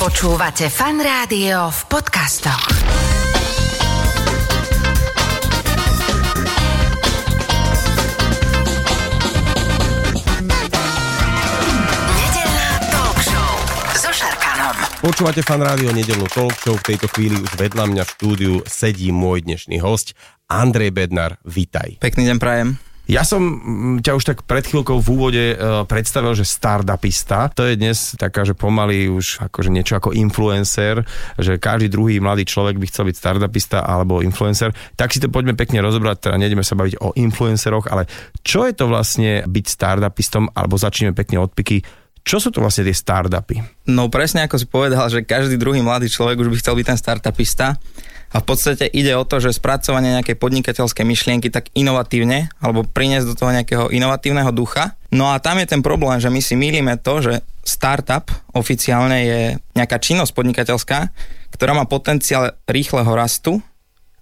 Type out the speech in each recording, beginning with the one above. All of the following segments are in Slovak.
Počúvate Fun Rádio v podcastoch. Nedeľná talk show so Šarkanom. Počúvate Fun Rádio, nedeľnú talk show. V tejto chvíli už vedľa mňa v štúdiu sedí môj dnešný hosť Andrej Bednar. Vitaj. Pekný deň prajem. Ja som ťa už tak pred chvíľkou v úvode predstavil, že startupista. To je dnes taká, že pomaly už akože niečo ako influencer, že každý druhý mladý človek by chcel byť startupista alebo influencer. Tak si to poďme pekne rozobrať, teda nejdeme sa baviť o influenceroch, ale čo je to vlastne byť startupistom, alebo začneme pekne od piky. Čo sú to vlastne tie startupy? No presne ako si povedal, že každý druhý mladý človek už by chcel byť ten startupista a v podstate ide o to, že spracovanie nejakej podnikateľskej myšlienky tak inovatívne alebo priniesť do toho nejakého inovatívneho ducha. No a tam je ten problém, že my si mýlime to, že startup oficiálne je nejaká činnosť podnikateľská, ktorá má potenciál rýchleho rastu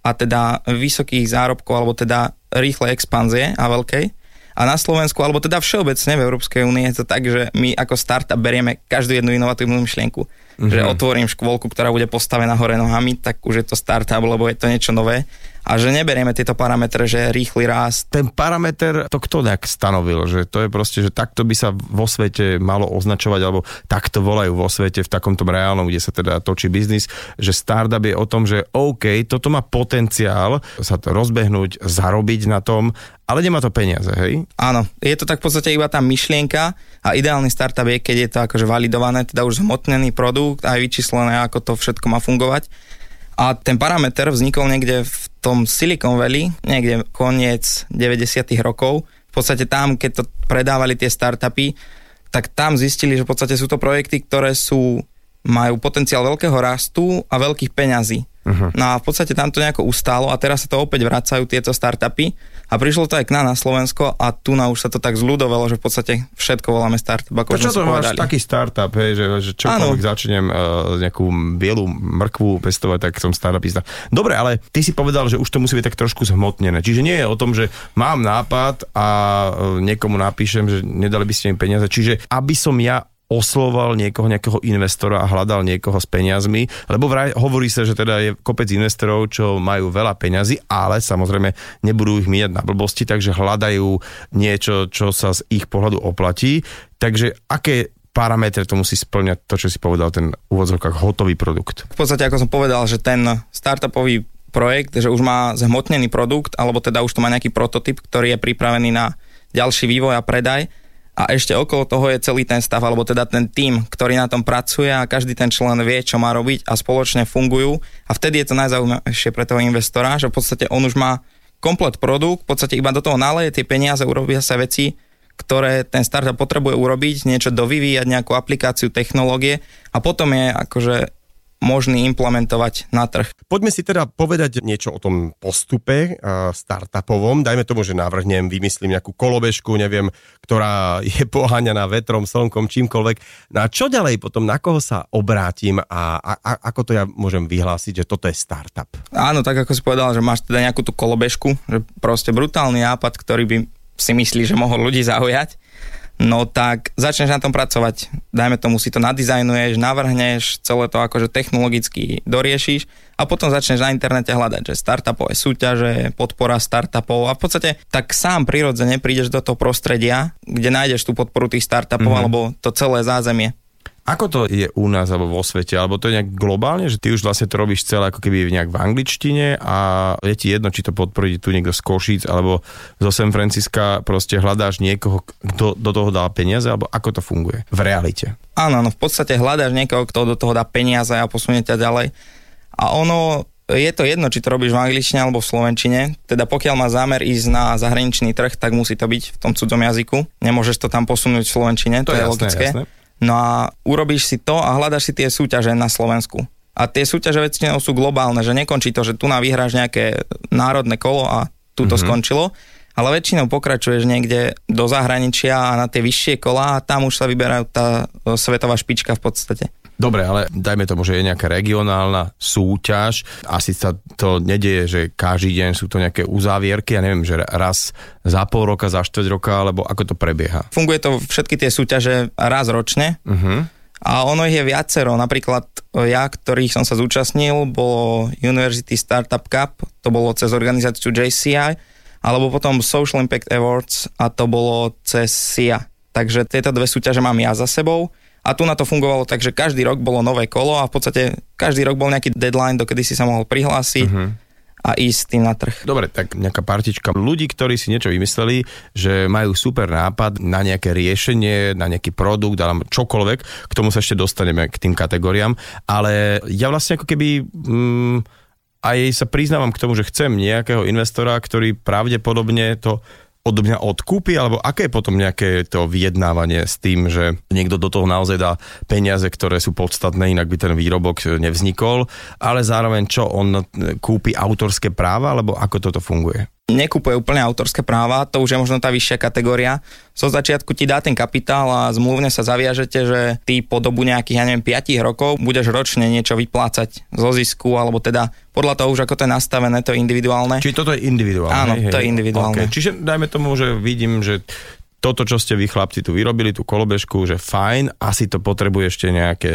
a teda vysokých zárobkov alebo teda rýchlej expanzie a veľkej. A na Slovensku, alebo teda všeobecne v Európskej únii je to tak, že my ako startup berieme každú jednu inovatívnu myšlienku. Mm-hmm. Že otvorím škôlku, ktorá bude postavená hore nohami, tak už je to startup, lebo je to niečo nové. A že neberieme tieto parametre, že rýchly rast. Ten parameter, to kto tak stanovil? Že to je proste, že takto by sa vo svete malo označovať, alebo takto volajú vo svete v takomto reálnom, kde sa teda točí biznis, že startup je o tom, že OK, toto má potenciál sa to rozbehnúť, zarobiť na tom, ale nemá to peniaze, hej? Áno, je to tak v podstate iba tá myšlienka a ideálny startup je, keď je to akože validované, teda už zhmotnený produkt, aj vyčíslené, ako to všetko má fungovať. A ten parameter vznikol niekde v tom Silicon Valley, niekde koniec 90. rokov. V podstate tam, keď to predávali tie startupy, tak tam zistili, že v podstate sú to projekty, ktoré majú potenciál veľkého rastu a veľkých peňazí. Uh-huh. No a v podstate tam to nejako ustálo a teraz sa to opäť vracajú tieto startupy a prišlo to aj k nám na Slovensko a tu na už sa to tak zľudovalo, že v podstate všetko voláme startup. Ako čo to máš taký startup, hej, že čokoľvek začnem nejakú bielú mrkvu pestovať, tak som startupista. Dobre, ale ty si povedal, že už to musí byť tak trošku zhmotnené. Čiže nie je o tom, že mám nápad a niekomu napíšem, že nedali by ste im peniaze. Čiže aby som ja oslovoval nejakého investora a hľadal niekoho s peniazmi, lebo hovorí sa, že teda je kopec investorov, čo majú veľa peňazí, ale samozrejme nebudú ich míňať na blbosti, takže hľadajú niečo, čo sa z ich pohľadu oplatí. Takže aké parametre to musí splňať to, čo si povedal, ten úvodzovkách hotový produkt? V podstate, ako som povedal, že ten startupový projekt, že už má zhmotnený produkt, alebo teda už to má nejaký prototyp, ktorý je pripravený na ďalší vývoj a predaj, a ešte okolo toho je celý ten stav, alebo teda ten tím, ktorý na tom pracuje a každý ten člen vie, čo má robiť a spoločne fungujú. A vtedy je to najzaujímavejšie pre toho investora, že v podstate on už má komplet produkt, v podstate iba do toho naleje tie peniaze, urobia sa veci, ktoré ten startup potrebuje urobiť, niečo dovyvíjať, nejakú aplikáciu, technológie a potom je akože možný implementovať na trh. Poďme si teda povedať niečo o tom postupe startupovom. Dajme tomu, že navrhnem, vymyslím nejakú kolobežku, neviem, ktorá je poháňaná vetrom, slnkom, čímkoľvek. No a čo ďalej potom, na koho sa obrátim a ako to ja môžem vyhlásiť, že toto je startup? Áno, tak ako si povedal, že máš teda nejakú tú kolobežku, že proste brutálny nápad, ktorý by si myslí, že mohol ľudí zaujať. No tak začneš na tom pracovať, dajme tomu si to nadizajnuješ, navrhneš, celé to akože technologicky doriešiš a potom začneš na internete hľadať, že startupové súťaže, podpora startupov a v podstate tak sám prirodzene prídeš do toho prostredia, kde nájdeš tú podporu tých startupov alebo to celé zázemie. Ako to je u nás alebo vo svete? Alebo to je nejak globálne, že ty už vlastne to robíš celé ako keby nejak v angličtine a je ti jedno, či to podporí tu niekto z Košíc alebo zo San Francisca, proste hľadáš niekoho, kto do toho dá peniaze, alebo ako to funguje v realite? Áno, no v podstate hľadáš niekoho, kto do toho dá peniaze a posunie ťa ďalej. A ono, je to jedno, či to robíš v angličtine alebo v slovenčine, teda pokiaľ má zámer ísť na zahraničný trh, tak musí to byť v tom cudzom jazyku. Nemôžeš to tam posunúť v slovenčine, to je jasné, logické. Jasné. No a urobíš si to a hľadaš si tie súťaže na Slovensku. A tie súťaže väčšinou sú globálne, že nekončí to, že tu na vyhráš nejaké národné kolo a tu to skončilo, ale väčšinou pokračuješ niekde do zahraničia a na tie vyššie kola a tam už sa vyberajú tá svetová špička v podstate. Dobre, ale dajme tomu, že je nejaká regionálna súťaž. Asi sa to nedieje, že každý deň sú to nejaké uzávierky, ja neviem, že raz za pol roka, za štvrť roka, alebo ako to prebieha? Funguje to všetky tie súťaže raz ročne A ono ich je viacero. Napríklad ja, ktorých som sa zúčastnil, bolo University Startup Cup, to bolo cez organizáciu JCI, alebo potom Social Impact Awards a to bolo cez CIA. Takže tieto dve súťaže mám ja za sebou. A tu na to fungovalo tak, že každý rok bolo nové kolo a v podstate každý rok bol nejaký deadline, dokedy si sa mohol prihlásiť. Uh-huh. A ísť s tým na trh. Dobre, tak nejaká partička ľudí, ktorí si niečo vymysleli, že majú super nápad na nejaké riešenie, na nejaký produkt, alebo čokoľvek, k tomu sa ešte dostaneme k tým kategóriám, ale ja vlastne ako keby... aj sa priznávam k tomu, že chcem nejakého investora, ktorý pravdepodobne to od mňa odkúpi, alebo aké je potom nejaké to vyjednávanie s tým, že niekto do toho naozaj dá peniaze, ktoré sú podstatné, inak by ten výrobok nevznikol, ale zároveň čo, on kúpi autorské práva, alebo ako toto funguje? Nekúpuje úplne autorské práva, to už je možno tá vyššia kategória. Zo začiatku ti dá ten kapitál a zmluvne sa zaviažete, že ty po dobu nejakých, 5 rokov budeš ročne niečo vyplácať zo zisku, alebo teda podľa toho už ako to je nastavené, to je individuálne. Čiže toto je individuálne? Áno, hej, to je individuálne. Okay. Čiže dajme tomu, že vidím, že toto, čo ste vy chlapci tu vyrobili, tú kolobežku, že fajn, asi to potrebuje ešte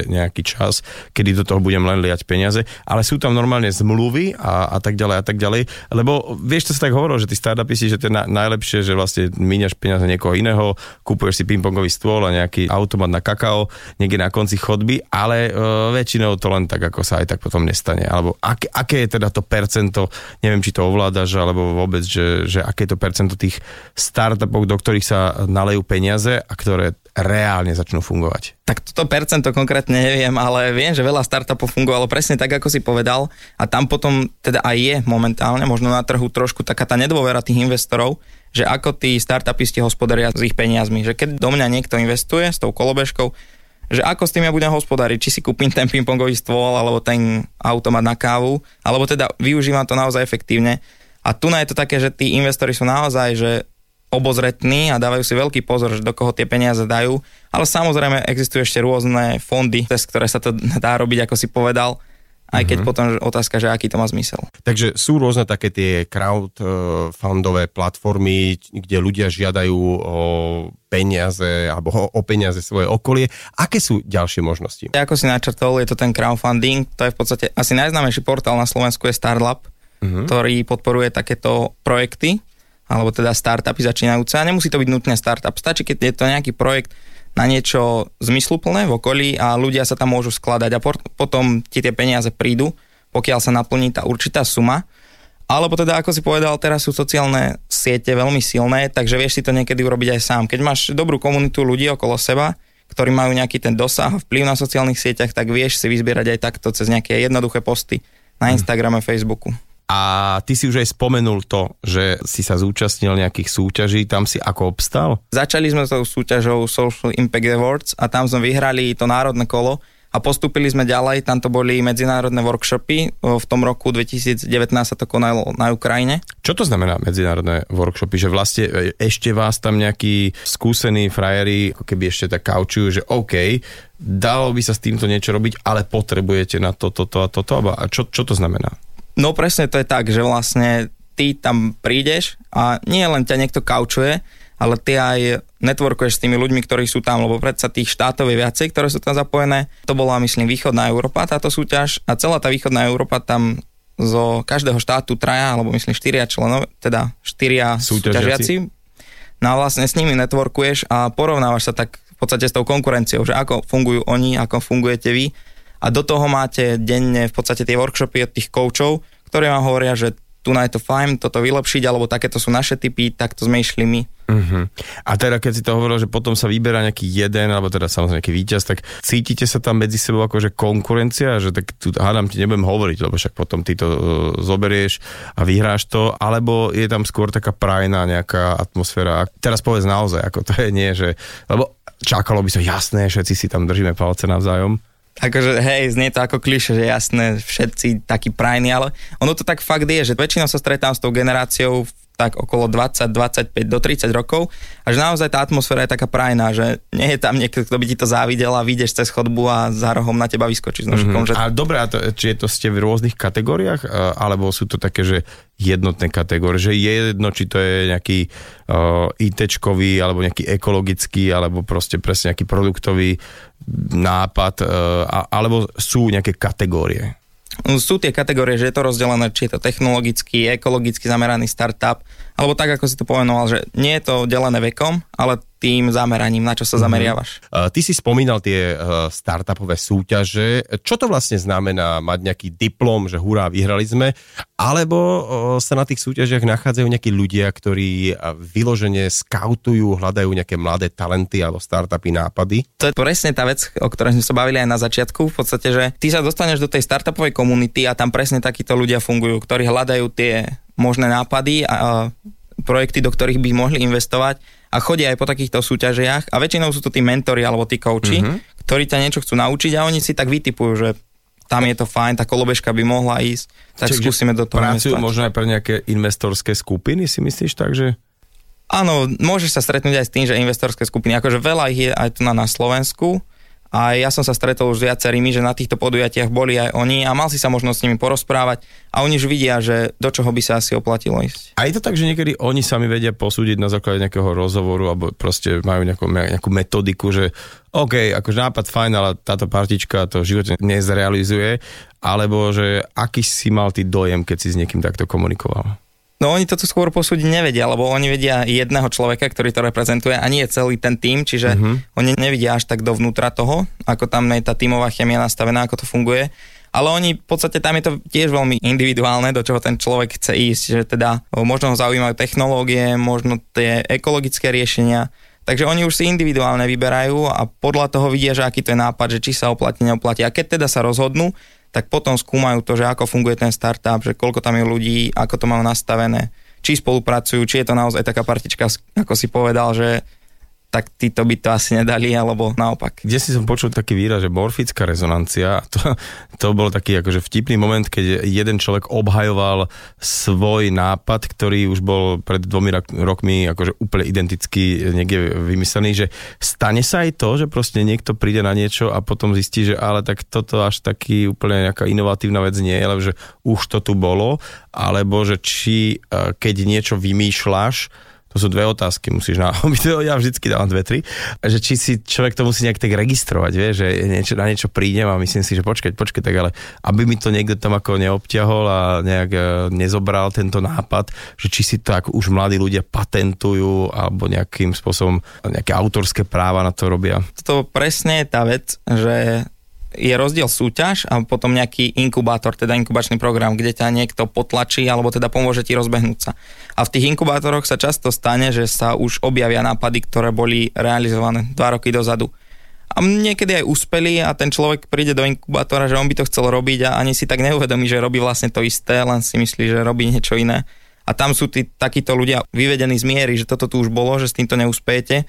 nejaký čas, kedy do toho budem len liať peniaze, ale sú tam normálne zmluvy a tak ďalej, lebo vieš, to sa tak hovorilo, že tí startupy si, že to je najlepšie, že vlastne míňaš peniaze niekoho iného, kúpuješ si pingpongový stôl a nejaký automat na kakao, niekde na konci chodby, ale väčšinou to len tak, ako sa aj tak potom nestane, alebo aké je teda to percento, neviem, či to ovládaš, alebo vôbec, že aké je to percento tých startupov, do ktorých sa nalejú peniaze a ktoré reálne začnú fungovať. Tak toto percento konkrétne neviem, ale viem, že veľa startupov fungovalo presne tak, ako si povedal a tam potom teda aj je momentálne možno na trhu trošku taká tá nedôvera tých investorov, že ako tí startupisti hospodária s ich peniazmi, že keď do mňa niekto investuje s tou kolobežkou, že ako s tým ja budem hospodáriť, či si kúpim ten pingpongový stôl alebo ten automat na kávu, alebo teda využívam to naozaj efektívne. A tu na je to také, že tí investori sú naozaj, že obozretní a dávajú si veľký pozor, že do koho tie peniaze dajú, ale samozrejme existujú ešte rôzne fondy, cez ktoré sa to dá robiť, ako si povedal, aj keď potom otázka, že aký to má zmysel. Takže sú rôzne také tie crowdfundové platformy, kde ľudia žiadajú o peniaze alebo o peniaze svoje okolie. Aké sú ďalšie možnosti? Ako si načrtol, je to ten crowdfunding, to je v podstate asi najznámejší portál na Slovensku je Startlab, ktorý podporuje takéto projekty, alebo teda startupy začínajúce. A nemusí to byť nutne startup. Stačí, keď je to nejaký projekt na niečo zmysluplné v okolí a ľudia sa tam môžu skladať a potom ti tie peniaze prídu, pokiaľ sa naplní tá určitá suma. Alebo teda, ako si povedal, teraz sú sociálne siete veľmi silné, takže vieš si to niekedy urobiť aj sám. Keď máš dobrú komunitu ľudí okolo seba, ktorí majú nejaký ten dosah a vplyv na sociálnych sieťach, tak vieš si vyzbierať aj takto cez nejaké jednoduché posty na Instagrame, Facebooku. A ty si už aj spomenul to, že si sa zúčastnil nejakých súťaží, tam si ako obstal? Začali sme tou súťažou Social Impact Awards a tam sme vyhrali to národné kolo a postúpili sme ďalej, tam to boli medzinárodné workshopy, v tom roku 2019 sa to konalo na Ukrajine. Čo to znamená medzinárodné workshopy? Že vlastne ešte vás tam nejakí skúsení frajeri, keby ešte tak kaučujú, že OK, dalo by sa s týmto niečo robiť, ale potrebujete na toto a čo to znamená? No presne to je tak, že vlastne ty tam prídeš a nie len ťa niekto kaučuje, ale ty aj networkuješ s tými ľuďmi, ktorí sú tam, lebo predsa tých štátov je viacej, ktoré sú tam zapojené. To bola, myslím, východná Európa, táto súťaž a celá tá východná Európa tam zo každého štátu traja, alebo myslím 4 členov, teda 4 súťažiaci. No a vlastne s nimi networkuješ a porovnávaš sa tak v podstate s tou konkurenciou, že ako fungujú oni, ako fungujete vy. A do toho máte denne v podstate tie workshopy od tých koučov, ktorí vám hovoria, že tu na je to fajn, toto vylepšiť, alebo takéto sú naše tipy, takto sme išli my. Uh-huh. A teda keď si to hovoril, že potom sa vyberá nejaký jeden, alebo teda samozrejme nejaký víťaz, tak cítite sa tam medzi sebou akože konkurencia, že tak tu hádam ti nebudem hovoriť, lebo však potom ty to zoberieš a vyhráš to, alebo je tam skôr taká prajná nejaká atmosféra. Teraz povedz naozaj, ako to je, nie, že lebo čakalo by sa, jasné, všetci si tam držíme palce navzájom. Akože, hej, znie to ako klišé, že jasné, všetci takí prajní, ale ono to tak fakt je, že väčšinou sa stretám s tou generáciou v tak okolo 20, 25 do 30 rokov. Až naozaj tá atmosféra je taká prajná, že nie je tam niekto, kto by ti to závidel a vyjdeš cez chodbu a za rohom na teba vyskočí s nožikom. Mm-hmm. Že... A dobre, a to, či je to ste v rôznych kategóriách, alebo sú to také, že jednotné kategórie, že je jedno, či to je nejaký IT-čkový, alebo nejaký ekologický, alebo proste presne nejaký produktový nápad, alebo sú nejaké kategórie? Sú tie kategórie, že je to rozdelené, či je to technologicky, ekologicky zameraný startup, alebo tak, ako si to pomenoval, že nie je to delené vekom, ale tým zameraním, na čo sa zameriavaš. Ty si spomínal tie startupové súťaže. Čo to vlastne znamená mať nejaký diplom, že hurá, vyhrali sme, alebo sa na tých súťažiach nachádzajú nejakí ľudia, ktorí vyložene skautujú, hľadajú nejaké mladé talenty alebo startupy, nápady? To je presne tá vec, o ktorej sme sa bavili aj na začiatku, v podstate, že ty sa dostaneš do tej startupovej komunity a tam presne takíto ľudia fungujú, ktorí hľadajú tie možné nápady a projekty, do ktorých by mohli investovať a chodia aj po takýchto súťažiach a väčšinou sú to tí mentori alebo tí coachi, ktorí ťa niečo chcú naučiť a oni si tak vytipujú, že tam je to fajn, tá kolobežka by mohla ísť, tak čiže skúsime do toho investovať. Možno aj pre nejaké investorské skupiny, si myslíš tak, že? Áno, môžeš sa stretnúť aj s tým, že investorské skupiny, akože veľa ich je aj tu na Slovensku. A ja som sa stretol už s viacerými, že na týchto podujatiach boli aj oni a mal si sa možnosť s nimi porozprávať a oni už vidia, že do čoho by sa asi oplatilo ísť. A je to tak, že niekedy oni sami vedia posúdiť na základe nejakého rozhovoru alebo proste majú nejakú metodiku, že OK, akože nápad fajn, ale táto partička to v živote nezrealizuje, alebo že aký si mal ty dojem, keď si s niekým takto komunikoval? No oni to tu skôr posúdiť nevedia, lebo oni vedia jedného človeka, ktorý to reprezentuje a nie je celý ten tím, čiže oni nevidia až tak dovnútra toho, ako tam je tá tímová chemia nastavená, ako to funguje. Ale oni, v podstate tam je to tiež veľmi individuálne, do čoho ten človek chce ísť, že teda možno ho zaujímajú technológie, možno tie ekologické riešenia. Takže oni už si individuálne vyberajú a podľa toho vidia, že aký to je nápad, že či sa oplatí, neoplatí. A keď teda sa rozhodnú, tak potom skúmajú to, že ako funguje ten startup, že koľko tam je ľudí, ako to majú nastavené, či spolupracujú, či je to naozaj taká partička, ako si povedal, že tak títo by to asi nedali, alebo naopak. Kde si som počul taký výraz, že morfická rezonancia, to bol taký akože vtipný moment, keď jeden človek obhajoval svoj nápad, ktorý už bol pred 2 rokmi akože úplne identicky niekde vymyslený, že stane sa aj to, že proste niekto príde na niečo a potom zistí, že ale tak toto až taký úplne nejaká inovatívna vec nie je, lebo že už to tu bolo, alebo že či keď niečo vymýšľaš, to sú dve otázky, musíš na obidve, ja vždycky dávam 2-3, že či si človek to musí nejak tak registrovať, vie, že niečo, na niečo prídem a myslím si, že počkať, tak ale aby mi to niekto tam ako neobťahol a nejak nezobral tento nápad, že či si tak už mladí ľudia patentujú alebo nejakým spôsobom nejaké autorské práva na to robia. To presne je tá vec, že je rozdiel súťaž a potom nejaký inkubátor, teda inkubačný program, kde ťa niekto potlačí alebo teda pomôže ti rozbehnúť sa. A v tých inkubátoroch sa často stane, že sa už objavia nápady, ktoré boli realizované 2 roky dozadu. A niekedy aj uspeli a ten človek príde do inkubátora, že on by to chcel robiť a ani si tak neuvedomí, že robí vlastne to isté, len si myslí, že robí niečo iné. A tam sú takíto ľudia vyvedení z miery, že toto tu už bolo, že s týmto neuspejete.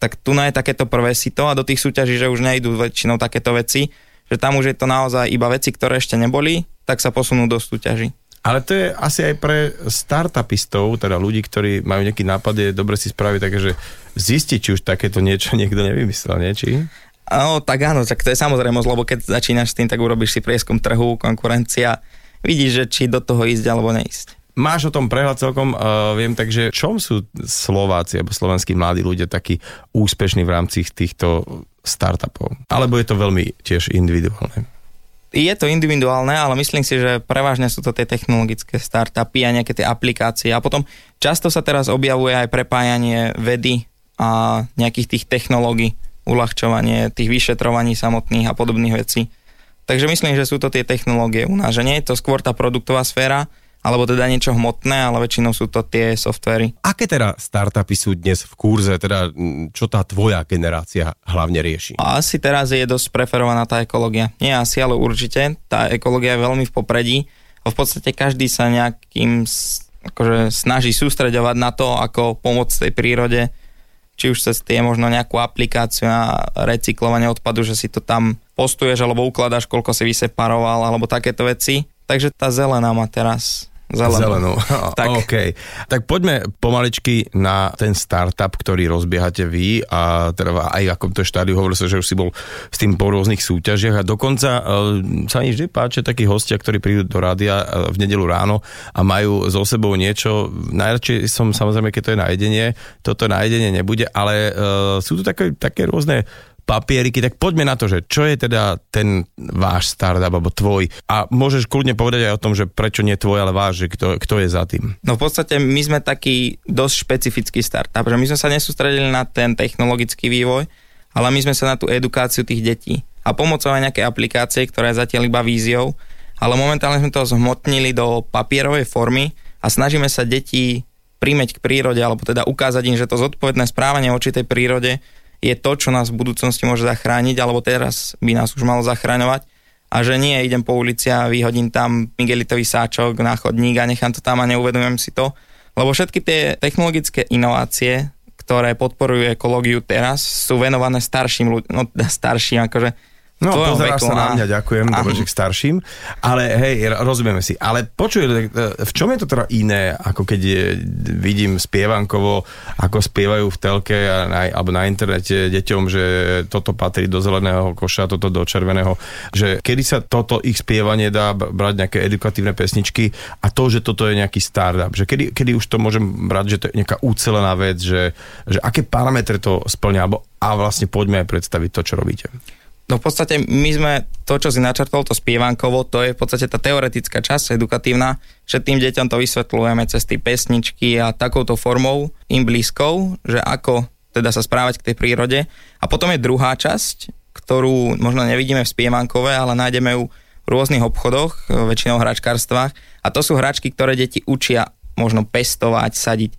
Tak tu je takéto prvé sito a do tých súťaží, že už nejdú väčšinou takéto veci, že tam už je to naozaj iba veci, ktoré ešte neboli, tak sa posunú do súťaží. Ale to je asi aj pre startupistov, teda ľudí, ktorí majú nejaký nápad, je dobre si spraviť také, že zistiť, či už takéto niečo niekto nevymyslel, nie? Či? No, tak áno, tak to je samozrejmosť, lebo keď začínaš s tým, tak urobíš si prieskum trhu, konkurencia, vidíš, že či do toho ísť alebo neísť. Máš o tom prehľad celkom, viem, takže čom sú Slováci alebo slovenskí mladí ľudia takí úspešní v rámci týchto startupov? Alebo je to veľmi tiež individuálne? Je to individuálne, ale myslím si, že prevažne sú to tie technologické startupy a nejaké tie aplikácie. A potom často sa teraz objavuje aj prepájanie vedy a nejakých tých technológií, uľahčovanie tých vyšetrovaní samotných a podobných vecí. Takže myslím, že sú to tie technológie u nás, že nie je to skôr tá produktová sféra, alebo teda niečo hmotné, ale väčšinou sú to tie softvery. Aké teda startupy sú dnes v kurze, teda čo tá tvoja generácia hlavne rieši? Asi teraz je dosť preferovaná tá ekológia. Nie asi, ale určite. Tá ekológia je veľmi v popredí. A v podstate každý sa nejakým akože snaží sústreďovať na to, ako pomôcť tej prírode, či už cez tie možno nejakú aplikáciu na recyklovanie odpadu, že si to tam postuješ, alebo ukladáš, koľko si vyseparoval, alebo takéto veci. Takže tá zelená má teraz Zelenú. Tak. Okay. Tak poďme pomaličky na ten startup, ktorý rozbiehate vy a teda aj ako to štádiu hovoril sa, že už si bol s tým po rôznych súťažiach a dokonca sa mi vždy páčia takí hostia, ktorí prídu do rádia v nedeľu ráno a majú so sebou niečo. Najradšej som samozrejme, keď to je na jedenie, toto na jedenie nebude, ale sú tu také rôzne papieriky, tak poďme na to, že čo je teda ten váš startup, alebo tvoj. A môžeš kľudne povedať aj o tom, že prečo nie tvoj, ale váš, že kto je za tým. No v podstate my sme taký dosť špecifický startup, že my sme sa nesústredili na ten technologický vývoj, ale my sme sa na tú edukáciu tých detí a pomocou aj nejaké aplikácie, ktorá je zatiaľ iba víziou, ale momentálne sme to zhmotnili do papierovej formy a snažíme sa deti primeť k prírode, alebo teda ukázať im, že to zodpovedné správanie voči tej prírode je to, čo nás v budúcnosti môže zachrániť, alebo teraz by nás už malo zachraňovať. A že nie, idem po ulici a vyhodím tam migelitový sáčok na chodník a nechám to tam a neuvedomujem si to. Lebo všetky tie technologické inovácie, ktoré podporujú ekológiu teraz, sú venované starším ľuďom, no starším akože... No, pozeráš sa na mňa, ďakujem, dobre, že k starším, ale hej, rozumieme si. Ale počuj, v čom je to teda iné, ako keď vidím spievankovo, ako spievajú v telke alebo na internete deťom, že toto patrí do zeleného koša, toto do červeného, že kedy sa toto ich spievanie dá brať nejaké edukatívne pesničky a to, že toto je nejaký startup, že kedy už to môžem brať, že to je nejaká ucelená vec, že aké parametre to splňa, a vlastne poďme aj predstaviť to, čo robíte. No v podstate my sme to, čo si načrtol, to spievankovo, to je v podstate tá teoretická časť, edukatívna, že tým deťom to vysvetľujeme cez tie pesničky a takouto formou im blízkou, že ako teda sa správať k tej prírode. A potom je druhá časť, ktorú možno nevidíme v spievankove, ale nájdeme ju v rôznych obchodoch, väčšinou v hračkárstvách. A to sú hračky, ktoré deti učia možno pestovať, sadiť.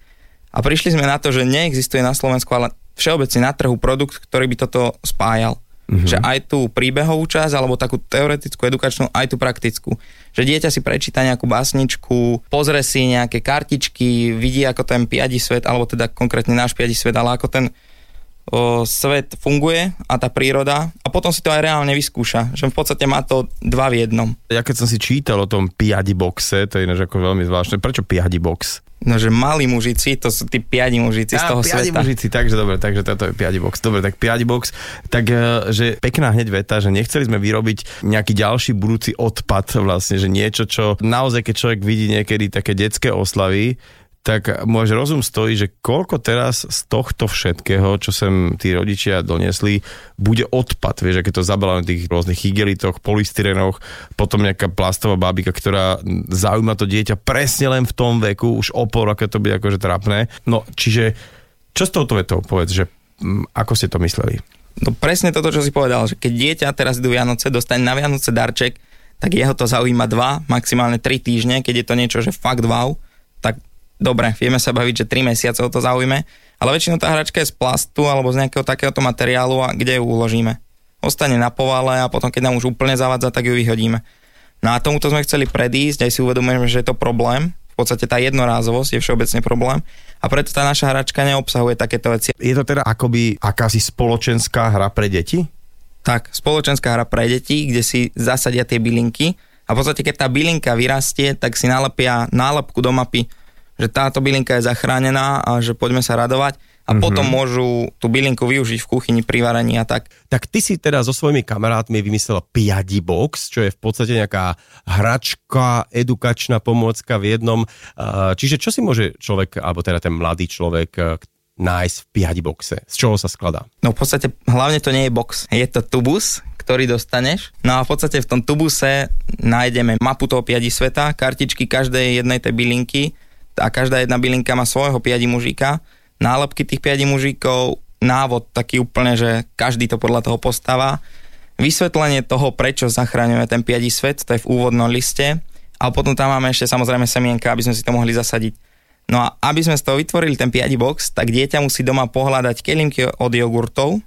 A prišli sme na to, že neexistuje na Slovensku, ale všeobecne na trhu produkt, ktorý by toto spájal. Že aj tú príbehovú časť, alebo takú teoretickú, edukačnú, aj tú praktickú. Že dieťa si prečíta nejakú básničku, pozrie si nejaké kartičky, vidí, ako ten piadi svet, alebo teda konkrétne náš piadi svet, ale ako ten svet funguje a tá príroda. A potom si to aj reálne vyskúša. Že v podstate má to dva v jednom. Ja keď som si čítal o tom piadiboxe, to je ináč ako veľmi zvláštne. Prečo piadibox? No, že malí mužici, to sú tí piadi mužici z toho sveta. Piadi mužici, takže dobre, takže toto je piadibox. Dobre, tak piadibox, tak že pekná hneď veta, že nechceli sme vyrobiť nejaký ďalší budúci odpad vlastne, že niečo, čo naozaj, keď človek vidí niekedy také detské oslavy, tak môj rozum stojí, že koľko teraz z tohto všetkého, čo sem tí rodičia donesli, bude odpad, vieš, aké to zabalané tých rôznych igelitoch, polystyrenoch, potom nejaká plastová bábika, ktorá zaujíma to dieťa presne len v tom veku, už opor, aké to bude akože trápne. No, čiže, čo s touto vetou povedz, že ako ste to mysleli? No presne toto, čo si povedal, že keď dieťa teraz idú Vianoce, dostane na Vianoce darček, tak jeho to zaujíma 2, maximálne 3 týždne, keď je to niečo, že fakt wow, tak dobre, vieme sa baviť, že 3 mesiace o to zaujíme, ale väčšinou tá hračka je z plastu alebo z nejakého takéhoto materiálu a kde ju uložíme. Ostane na povale a potom, keď nám už úplne zavadza, tak ju vyhodíme. No a tomuto sme chceli predísť, aj si uvedomujeme, že je to problém. V podstate tá jednorázovosť je všeobecne problém a preto tá naša hračka neobsahuje takéto veci. Je to teda akoby akási spoločenská hra pre deti? Tak, spoločenská hra pre deti, kde si zasadia tie bylinky a v podstate, keď tá bylinka vyrastie, tak si nalepia nálepku do mapy, že táto bylinka je zachránená a že poďme sa radovať a potom môžu tú bylinku využiť v kuchyni pri varení a tak. Tak ty si teda so svojimi kamarátmi vymyslel Piadibox, čo je v podstate nejaká hračka, edukačná pomôcka v jednom. Čiže čo si môže človek, alebo teda ten mladý človek nájsť v Piadiboxe? Z čoho sa skladá? No v podstate hlavne to nie je box, je to tubus, ktorý dostaneš. No a v podstate v tom tubuse nájdeme mapu toho piadi sveta, kartičky každej jednej tej bylinky, a každá jedna bylinka má svojho piadi mužíka, nálepky tých piadi mužíkov, návod taký úplne, že každý to podľa toho postáva, vysvetlenie toho, prečo zachraňujeme ten piadi svet, to je v úvodnom liste, a potom tam máme ešte samozrejme semienka, aby sme si to mohli zasadiť. No a aby sme z toho vytvorili ten Piadibox, tak dieťa musí doma pohľadať kelímky od jogurtov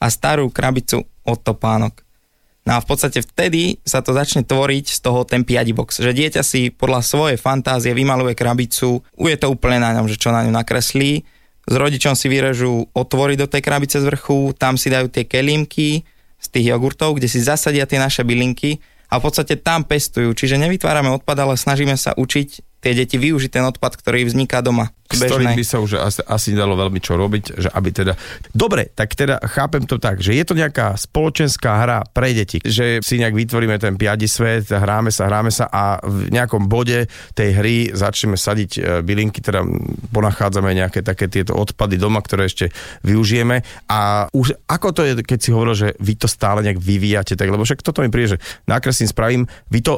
a starú krabicu od topánok. No a v podstate vtedy sa to začne tvoriť z toho ten Piadibox, že dieťa si podľa svojej fantázie vymaluje krabicu, je to úplne na ňom, že čo na ňu nakreslí, s rodičom si vyrežú otvory do tej krabice z vrchu, tam si dajú tie kelímky z tých jogurtov, kde si zasadia tie naše bylinky a v podstate tam pestujú, čiže nevytvárame odpad, ale snažíme sa učiť tie deti využiť ten odpad, ktorý vzniká doma. S ktorým by sa už asi dalo veľmi čo robiť, že aby teda... Dobre, tak teda chápem to tak, že je to nejaká spoločenská hra pre deti, že si nejak vytvoríme ten piadi svet, hráme sa a v nejakom bode tej hry začneme sadiť bylinky, teda ponachádzame nejaké také tieto odpady doma, ktoré ešte využijeme. A už ako to je, keď si hovoril, že vy to stále nejak vyvíjate, tak lebo však toto mi príde, že nákreslím, spravím, vy to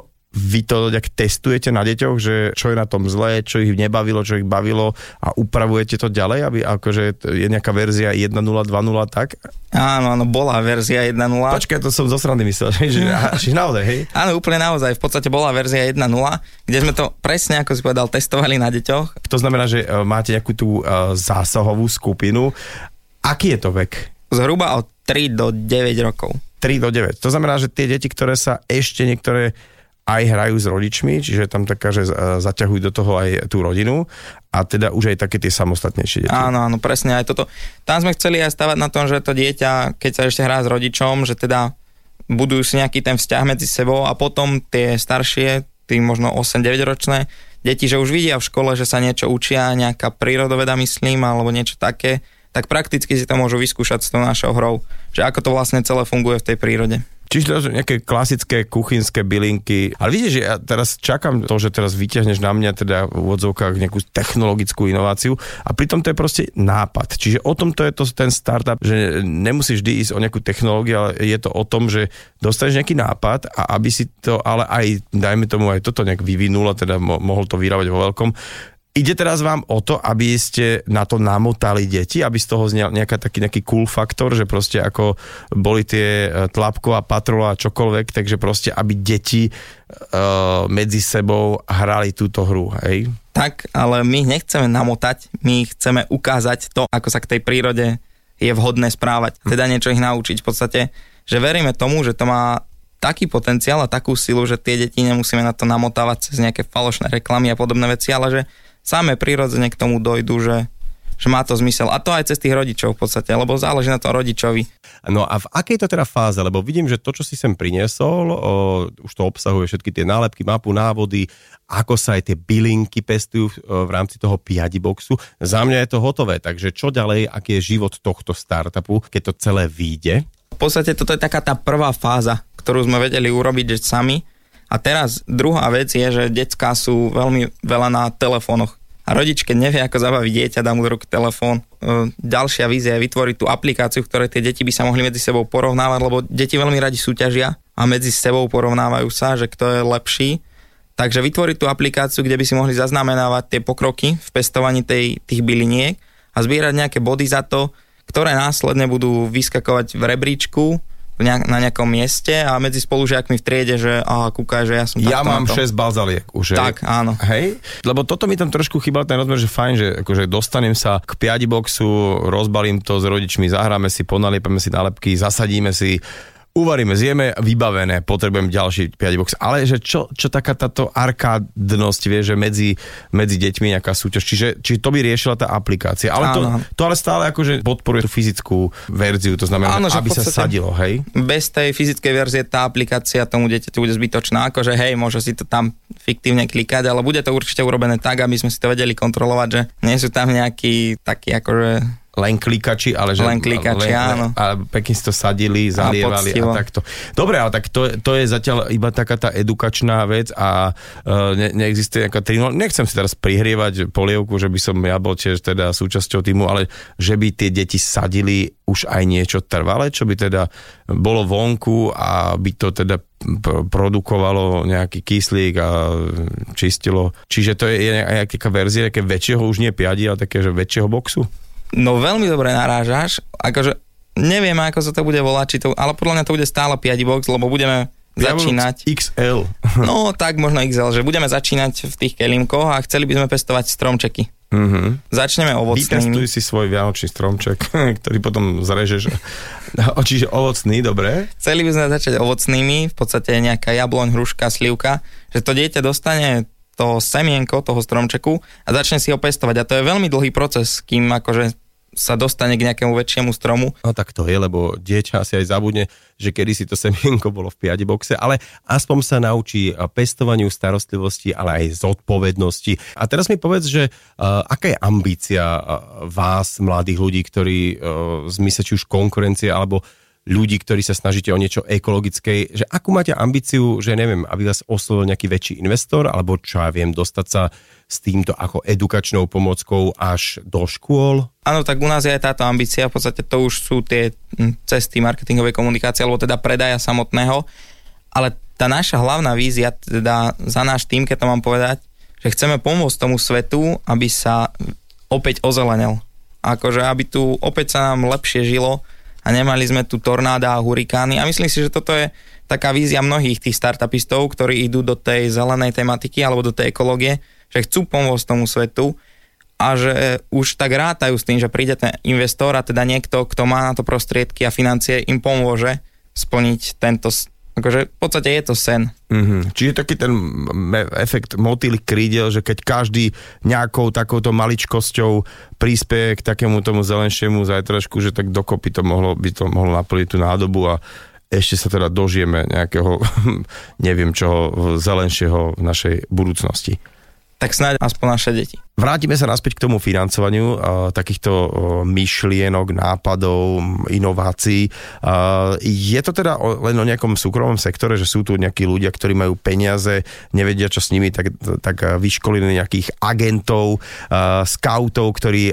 nejak testujete na deťoch, že čo je na tom zlé, čo ich nebavilo, čo ich bavilo a upravujete to ďalej, aby akože je nejaká verzia 1.0, 2.0, tak? Áno, bola verzia 1.0. Počkaj, to som zo srandy myslel, že naozaj, hej? Áno, úplne naozaj, v podstate bola verzia 1.0, kde sme to presne, ako si povedal, testovali na deťoch. To znamená, že máte nejakú tú zásahovú skupinu. Aký je to vek? Zhruba od 3 do 9 rokov. 3 do 9, to znamená, že tie deti, ktoré sa ešte niektoré aj hrajú s rodičmi, čiže tam taká, že zaťahujú do toho aj tú rodinu a teda už aj také tie samostatnejšie deti. Áno, presne aj toto. Tam sme chceli aj stavať na tom, že to dieťa, keď sa ešte hrá s rodičom, že teda budujú si nejaký ten vzťah medzi sebou a potom tie staršie, tí možno 8-9 ročné deti, že už vidia v škole, že sa niečo učia, nejaká prírodoveda myslím, alebo niečo také, tak prakticky si to môžu vyskúšať s tou našou hrou, že ako to vlastne celé funguje v tej prírode. Čiže to sú nejaké klasické kuchynské bylinky. Ale vidíš, že ja teraz čakám to, že teraz vyťahneš na mňa teda v odzovkách nejakú technologickú inováciu a pritom to je proste nápad. Čiže o tom to je to ten startup, že nemusíš vždy ísť o nejakú technológiu, ale je to o tom, že dostaneš nejaký nápad a aby si to ale aj, dajme tomu, aj toto nejak vyvinulo, teda mohol to vyrábať vo veľkom. Ide teraz vám o to, aby ste na to namotali deti, aby z toho znel nejaký cool faktor, že proste ako boli tie tlapková patrola a čokoľvek, takže proste aby deti medzi sebou hrali túto hru, hej? Tak, ale my nechceme namotať, my chceme ukázať to, ako sa k tej prírode je vhodné správať, teda niečo ich naučiť v podstate, že veríme tomu, že to má taký potenciál a takú silu, že tie deti nemusíme na to namotávať cez nejaké falošné reklamy a podobné veci, ale že samé prirodzene k tomu dojdu, že má to zmysel. A to aj cez tých rodičov v podstate, lebo záleží na to rodičovi. No a v akej to teda fáze? Lebo vidím, že to, čo si sem priniesol, už to obsahuje všetky tie nálepky, mapu, návody, ako sa aj tie bylinky pestujú v rámci toho Piadiboxu. Za mňa je to hotové, takže čo ďalej, aký je život tohto startupu, keď to celé vyjde? V podstate toto je taká tá prvá fáza, ktorú sme vedeli urobiť sami. A teraz druhá vec je, že decká sú veľmi veľa na telefónoch. A rodič, keď nevie, ako zabaviť dieťa, dá mu do ruky telefón. Ďalšia vízia je vytvoriť tú aplikáciu, v ktorej tie deti by sa mohli medzi sebou porovnávať, lebo deti veľmi radi súťažia a medzi sebou porovnávajú sa, že kto je lepší. Takže vytvoriť tú aplikáciu, kde by si mohli zaznamenávať tie pokroky v pestovaní tých byliniek a zbierať nejaké body za to, ktoré následne budú vyskakovať v rebríčku, na nejakom mieste a medzi spolužiakmi v triede, že kúkaj, že ja som takto. Ja mám 6 bazaliek už. Tak, áno. Hej? Lebo toto mi tam trošku chýbal ten rozmer, že fajn, že akože dostanem sa k Piadiboxu, rozbalím to s rodičmi, zahráme si, ponaliepame si nálepky, zasadíme si, uvaríme, zjeme, vybavené, potrebujem ďalší Piadibox. Ale že čo taká táto arkádnosť, vieš, že medzi deťmi nejaká súťaž, čiže to by riešila tá aplikácia. Ale to ale stále akože podporuje tú fyzickú verziu, to znamená, áno, aby sa sadilo, hej? Bez tej fyzickej verzie tá aplikácia tomu dieťaťu bude zbytočná, akože hej, môže si to tam fiktívne klikať, ale bude to určite urobené tak, aby sme si to vedeli kontrolovať, že nie sú tam nejakí takí akože... Len klikači, áno. A pekne si to sadili, zalievali a takto. Dobre, ale tak to je zatiaľ iba taká tá edukačná vec a neexistuje nejaká trinológia. Nechcem si teraz prihrievať polievku, že by som ja bol tiež teda súčasťou týmu, ale že by tie deti sadili už aj niečo trvalé, čo by teda bolo vonku a by to teda produkovalo nejaký kyslík a čistilo. Čiže to je aj taká verzia, také väčšieho, už nie piadi, ale také, že väčšieho boxu. No veľmi dobre narážaš, akože nevieme, ako sa to bude volať, ale podľa mňa to bude stále Piadibox, lebo budeme začínať... XL. No tak možno XL, že budeme začínať v tých kelímkoch a chceli by sme pestovať stromčeky. Mm-hmm. Začneme ovocnými. Vytestuj si svoj vianočný stromček, ktorý potom zrežeš. Čiže ovocný, dobre. Chceli by sme začať ovocnými, v podstate nejaká jabloň, hruška, slivka, že to dieťa dostane... to semienko toho stromčeku a začne si ho pestovať. A to je veľmi dlhý proces, kým akože sa dostane k nejakému väčšiemu stromu. No tak to je, lebo dieťa si aj zabudne, že kedysi to semienko bolo v Piadiboxe, ale aspoň sa naučí pestovaniu starostlivosti, ale aj zodpovednosti. A teraz mi povedz, že aká je ambícia vás, mladých ľudí, ktorí v zmysle či už konkurencie, alebo ľudí, ktorí sa snažíte o niečo ekologické, že akú máte ambíciu, že neviem, aby vás oslovil nejaký väčší investor, alebo čo ja viem, dostať sa s týmto ako edukačnou pomockou až do škôl? Áno, tak u nás je aj táto ambícia, v podstate to už sú tie cesty marketingovej komunikácie, alebo teda predaja samotného, ale tá naša hlavná vízia, teda za náš tým, keď to mám povedať, že chceme pomôcť tomu svetu, aby sa opäť ozelenil. Akože, aby tu opäť sa nám lepšie žilo, a nemali sme tu tornáda a hurikány. A myslím si, že toto je taká vízia mnohých tých startupistov, ktorí idú do tej zelenej tematiky alebo do tej ekológie, že chcú pomôcť tomu svetu a že už tak rátajú s tým, že príde ten investor a teda niekto, kto má na to prostriedky a financie, im pomôže splniť tento, akože v podstate je to sen. Mm-hmm. Čiže taký ten efekt motýlik krídel, že keď každý nejakou takouto maličkosťou príspeje k takému tomu zelenšiemu zajtražku, že tak dokopy to mohlo naplniť tú nádobu a ešte sa teda dožijeme nejakého neviem čoho zelenšieho v našej budúcnosti. Tak snáď aspoň naše deti. Vrátime sa naspäť k tomu financovaniu takýchto myšlienok, nápadov, inovácií. Je to teda len o nejakom súkromnom sektore, že sú tu nejakí ľudia, ktorí majú peniaze, nevedia čo s nimi, tak vyškolili nejakých agentov, skautov, ktorí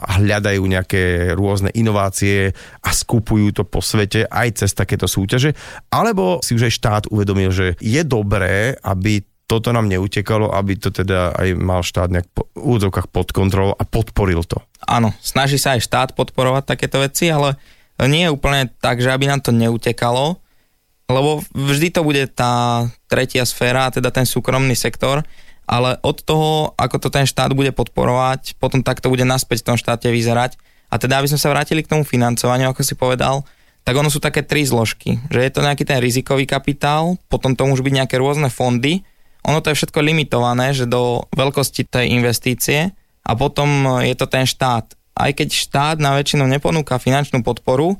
hľadajú nejaké rôzne inovácie a skupujú to po svete aj cez takéto súťaže. Alebo si už aj štát uvedomil, že je dobré, aby toto nám neutekalo, aby to teda aj mal štát nejak v údzovkách pod kontrolou a podporil to. Áno, snaží sa aj štát podporovať takéto veci, ale nie je úplne tak, že aby nám to neutekalo, lebo vždy to bude tá tretia sféra, teda ten súkromný sektor, ale od toho, ako to ten štát bude podporovať, potom tak to bude naspäť v tom štáte vyzerať. A teda, aby sme sa vrátili k tomu financovaniu, ako si povedal, tak ono sú také tri zložky, že je to nejaký ten rizikový kapitál, potom to môžu byť nejaké rôzne fondy. Ono to je všetko limitované, že do veľkosti tej investície a potom je to ten štát. Aj keď štát na väčšinu neponúka finančnú podporu,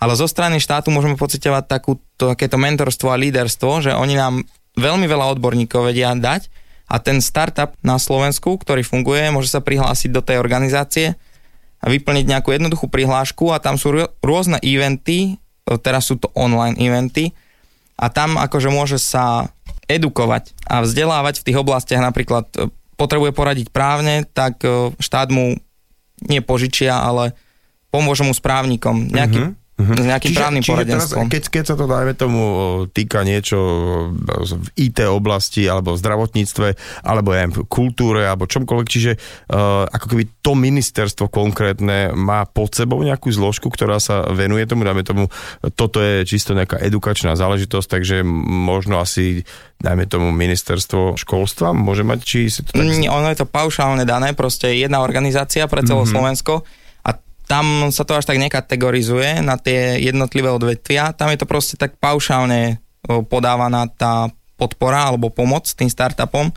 ale zo strany štátu môžeme pociťovať takéto mentorstvo a líderstvo, že oni nám veľmi veľa odborníkov vedia dať a ten startup na Slovensku, ktorý funguje, môže sa prihlásiť do tej organizácie a vyplniť nejakú jednoduchú prihlášku a tam sú rôzne eventy, teraz sú to online eventy a tam akože môže sa edukovať a vzdelávať v tých oblastiach, napríklad potrebuje poradiť právne, tak štát mu nepožičia, ale pomôže mu s právnikom, nejakým právnym poradenstvom. Keď sa to, dajme tomu, týka niečo v IT oblasti, alebo v zdravotníctve, alebo aj v kultúre, alebo čomkoľvek, čiže ako keby to ministerstvo konkrétne má pod sebou nejakú zložku, ktorá sa venuje tomu, dajme tomu, toto je čisto nejaká edukačná záležitosť, takže možno asi, dajme tomu, ministerstvo školstva môže mať, či si to tak... Ono je to paušálne dané, proste jedna organizácia pre celé Slovensko. Tam sa to až tak nekategorizuje na tie jednotlivé odvetvia. Tam je to proste tak paušálne podávaná tá podpora alebo pomoc tým startupom.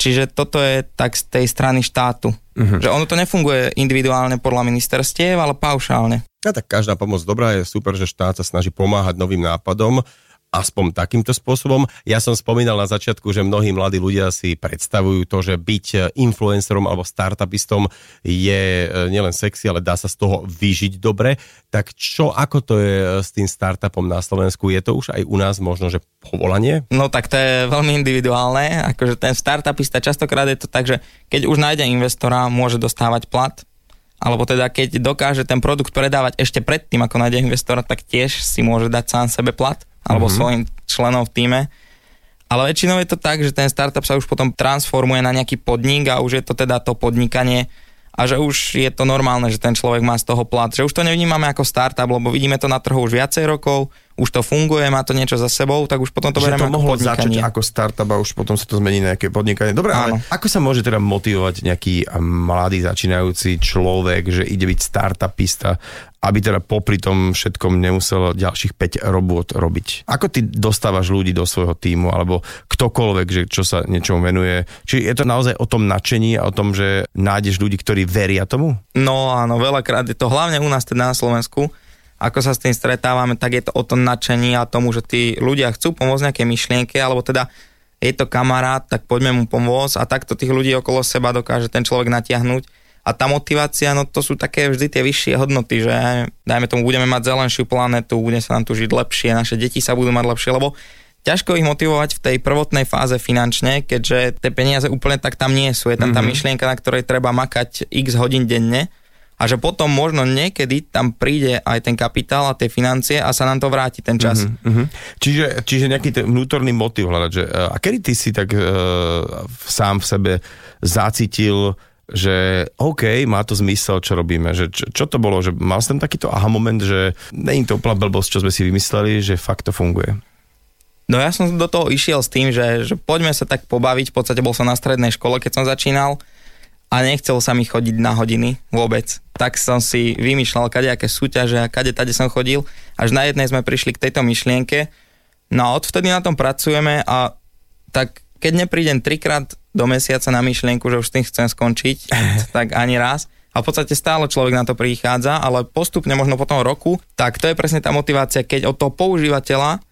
Čiže toto je tak z tej strany štátu. Uh-huh. Že ono to nefunguje individuálne podľa ministerstiev, ale paušálne. A tak každá pomoc dobrá, je super, že štát sa snaží pomáhať novým nápadom. Aspoň takýmto spôsobom. Ja som spomínal na začiatku, že mnohí mladí ľudia si predstavujú to, že byť influencerom alebo startupistom je nielen sexy, ale dá sa z toho vyžiť dobre. Tak čo, ako to je s tým startupom na Slovensku? Je to už aj u nás možno, že povolanie? No tak to je veľmi individuálne. Akože ten startupista častokrát je to tak, že keď už nájde investora, môže dostávať plat. Alebo teda keď dokáže ten produkt predávať ešte predtým, ako nájde investora, tak tiež si môže dať sám sebe plat. Alebo svojim členom v tíme. Ale väčšinou je to tak, že ten startup sa už potom transformuje na nejaký podnik a už je to teda to podnikanie a že už je to normálne, že ten človek má z toho plat. Že už to nevnímame ako startup, lebo vidíme to na trhu už viacej rokov, už to funguje, má to niečo za sebou, tak už potom to bereme ako podnikanie. Že to mohlo začať ako startup a už potom sa to zmení na nejaké podnikanie. Dobre, áno. Ale ako sa môže teda motivovať nejaký mladý začínajúci človek, že ide byť startupista, aby teda popri tom všetkom nemuselo ďalších 5 robôt robiť? Ako ty dostávaš ľudí do svojho týmu, alebo ktokoľvek, že čo sa niečomu venuje? Či je to naozaj o tom nadšení a o tom, že nájdeš ľudí, ktorí veria tomu? No áno, veľakrát je to hlavne u nás teda na Slovensku. Ako sa s tým stretávame, tak je to o tom nadšení a tomu, že tí ľudia chcú pomôcť nejaké myšlienke, alebo teda je to kamarát, tak poďme mu pomôcť a takto tých ľudí okolo seba dokáže ten človek natiahnuť. A tá motivácia, no to sú také vždy tie vyššie hodnoty, že dajme tomu, budeme mať zelenšiu planetu, bude sa nám tu žiť lepšie, naše deti sa budú mať lepšie, lebo ťažko ich motivovať v tej prvotnej fáze finančne, keďže tie peniaze úplne tak tam nie sú. Je tam tá myšlienka, na ktorej treba makať x hodín denne. A že potom možno niekedy tam príde aj ten kapitál a tie financie a sa nám to vráti ten čas. Čiže nejaký ten vnútorný motiv hľadať. Že, a kedy ty si tak sám v sebe zacítil, že OK, má to zmysel, čo robíme. Že, čo to bolo? Že mal som takýto aha moment, že nie je to úplná blbosť, čo sme si vymysleli, že fakt to funguje. No ja som do toho išiel s tým, že poďme sa tak pobaviť. V podstate bol som na strednej škole, keď som začínal. A nechcelo sa mi chodiť na hodiny vôbec. Tak som si vymýšľal kadejaké súťaže a kade-tade som chodil. Až na jednej sme prišli k tejto myšlienke. No a odvtedy na tom pracujeme a tak keď neprídem 3-krát do mesiaca na myšlienku, že už s tým chcem skončiť, tak ani raz. A v podstate stále človek na to prichádza, ale postupne možno po tom roku, tak to je presne tá motivácia, keď od toho používateľa,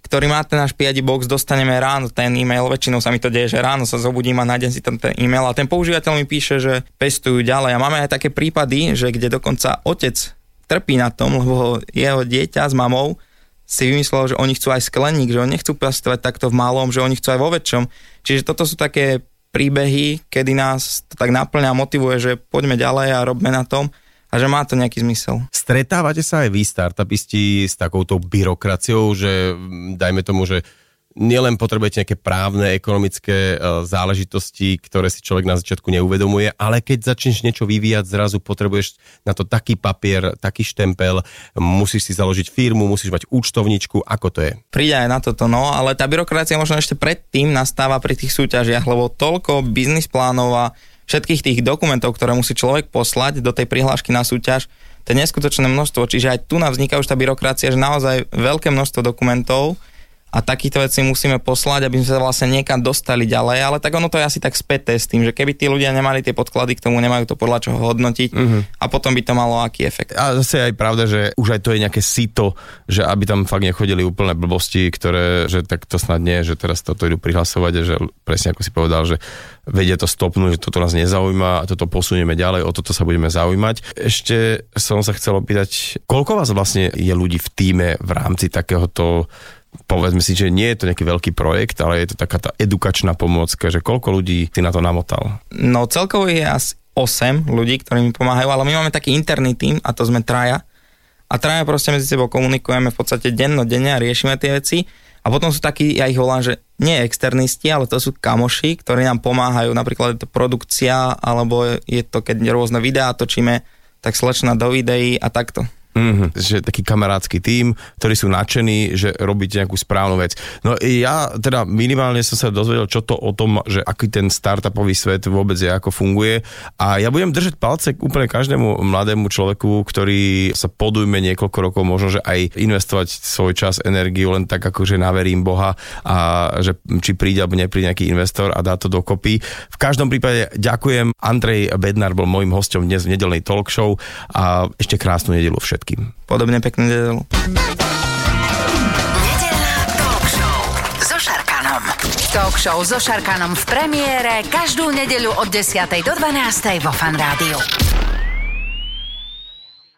ktorý má ten náš Piadibox, dostaneme ráno ten e-mail, väčšinou sa mi to deje, že ráno sa zobudím a nájdem si tam ten e-mail a ten používateľ mi píše, že pestujú ďalej. A máme aj také prípady, že kde dokonca otec trpí na tom, lebo jeho dieťa s mamou si vymyslelo, že oni chcú aj skleník, že oni nechcú pestovať takto v malom, že oni chcú aj vo väčšom. Čiže toto sú také príbehy, kedy nás to tak naplňa a motivuje, že poďme ďalej a robme na tom. A že má to nejaký zmysel. Stretávate sa aj vy, startupisti, s takouto byrokraciou, že dajme tomu, že nielen potrebujete nejaké právne, ekonomické záležitosti, ktoré si človek na začiatku neuvedomuje, ale keď začneš niečo vyvíjať, zrazu potrebuješ na to taký papier, taký štempel, musíš si založiť firmu, musíš mať účtovničku, ako to je? Príde aj na toto, no, ale tá byrokracia možno ešte predtým nastáva pri tých súťažiach, lebo toľko biznis plánov a všetkých tých dokumentov, ktoré musí človek poslať do tej prihlášky na súťaž, to je neskutočné množstvo, čiže aj tu nám vzniká už tá byrokracia, že naozaj veľké množstvo dokumentov a takýchto vecí musíme poslať, aby sme sa vlastne niekam dostali ďalej, ale tak ono to je asi tak späté s tým, že keby tí ľudia nemali tie podklady k tomu, nemajú to podľa čoho hodnotiť a potom by to malo aký efekt. A zase je aj pravda, že už aj to je nejaké sito, že aby tam fakt nechodili úplne blbosti, ktoré, že tak to snad nie, že teraz toto idú prihlasovať, že presne ako si povedal, že vedia to stopnúť, že toto nás nezaujíma a toto posunieme ďalej, o toto sa budeme zaujímať. Ešte som sa chcel opýtať, koľko vás vlastne je ľudí v tíme v rámci takéhoto, povedzme si, že nie je to nejaký veľký projekt, ale je to taká tá edukačná pomôcka, že koľko ľudí si na to namotal? No celkovo je asi 8 ľudí, ktorí mi pomáhajú, ale my máme taký interný tím a to sme traja. A traja proste medzi sebou komunikujeme v podstate dennodenne a riešime tie veci. A potom sú takí, ja ich volám, že nie externisti, ale to sú kamoši, ktorí nám pomáhajú. Napríklad je to produkcia, alebo je to, keď rôzne videá točíme, tak slečna do videí a takto. Že taký kamarátsky tím, ktorí sú nadšení, že robíte nejakú správnu vec. No ja teda minimálne som sa dozvedel, čo to o tom, že aký ten startupový svet vôbec je, ako funguje. A ja budem držať palce úplne každému mladému človeku, ktorý sa podujme niekoľko rokov, možno, že aj investovať svoj čas, energiu, len tak akože naverím Boha a že či príde alebo nepríde nejaký investor a dá to dokopy. V každom prípade ďakujem. Andrej Bednar bol mojím hosťom dnes v nedeľnej talk show a ešte krásnu nedeľu všetkým. Podobne peknú nedeľu. Nedeľná talk show so Šarkanom. Talk show so Šarkanom v premiére každú nedeľu od 10:00 do 12:00 vo Fun Rádiu.